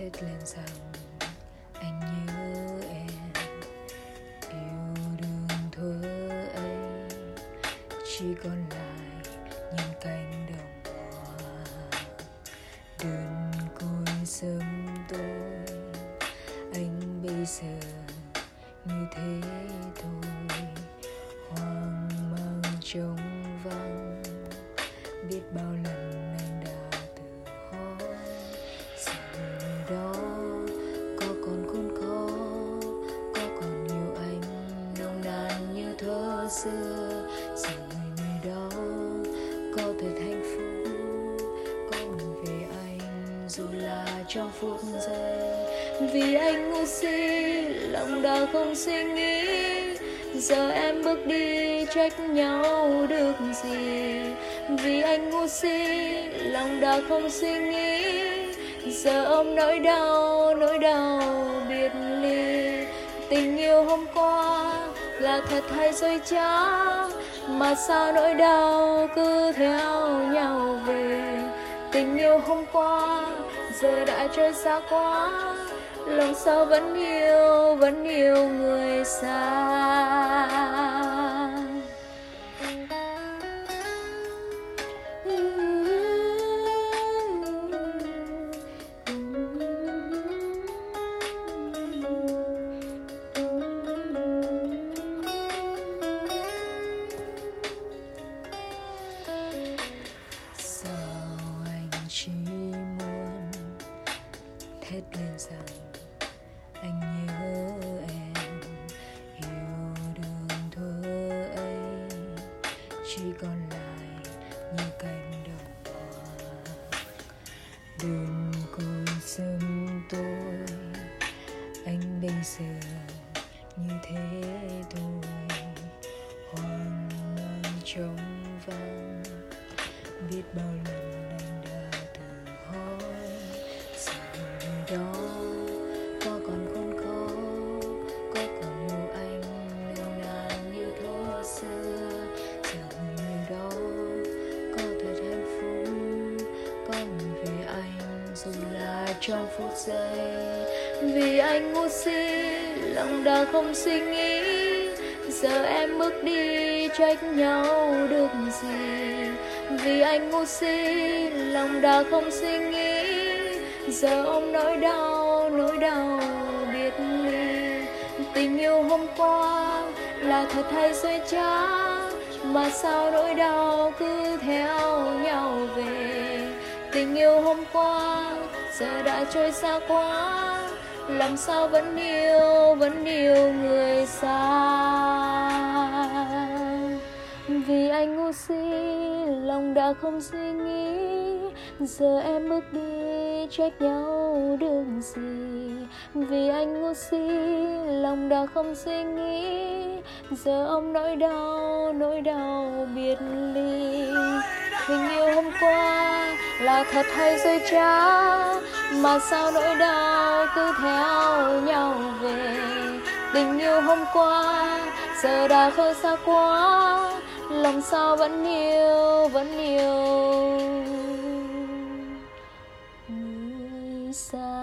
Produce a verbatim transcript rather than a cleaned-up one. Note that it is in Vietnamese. thét lên rằng anh nhớ em, yêu đương thuở ấy chỉ còn lại những cánh đồng hoa đơn côi sớm tối. Anh bây giờ như thế thôi, hoang mang trống vắng. Biết bao lần anh đã tự hỏi giờ đó có còn khôn khó, có còn yêu anh nồng nàn như thơ xưa. Giờ người đó có thật hạnh phúc, có người về anh dù là trong phút giây. Vì anh ngu si, lòng đã không suy nghĩ. Giờ em bước đi trách nhau được gì? Vì anh ngu si, lòng đã không suy nghĩ. Giờ ôm nỗi đau, nỗi đau biệt ly. Tình yêu hôm qua là thật hay dối trá, mà sao nỗi đau cứ theo nhau về. Tình yêu hôm qua giờ đã trôi xa quá, lòng sao vẫn yêu, vẫn yêu người xa. Thét lên rằng anh nhớ em, yêu đương thuở ấy chỉ còn lại như cánh đồng hoa đơn côi sớm tối. Anh bây giờ như thế thôi, hoang mang trống vắng. Biết bao lần anh đã tự hỏi đó có còn khôn khó, có còn yêu anh nồng nàn như thuở xưa. Giờ người đó có thật hạnh phúc, có người về anh dù là trong phút giây. Vì anh ngu si, lòng đã không suy nghĩ. Giờ em bước đi trách nhau được gì? Vì anh ngu si, lòng đã không suy nghĩ. Giờ ôm nỗi đau, nỗi đau biệt ly. Tình yêu hôm qua là thật hay dối trá, mà sao nỗi đau cứ theo nhau về. Tình yêu hôm qua giờ đã trôi xa quá, làm sao vẫn yêu, vẫn yêu người xa. Vì anh ngu si, lòng đã không suy nghĩ. Giờ em bước đi trách nhau được gì? Vì anh ngu si, lòng đã không suy nghĩ. Giờ ôm nỗi đau, nỗi đau biệt ly. Tình yêu hôm qua là thật hay dối trá, mà sao nỗi đau cứ theo nhau về. Tình yêu hôm qua giờ đã khơi xa quá, lòng sao vẫn yêu, vẫn yêu. Hãy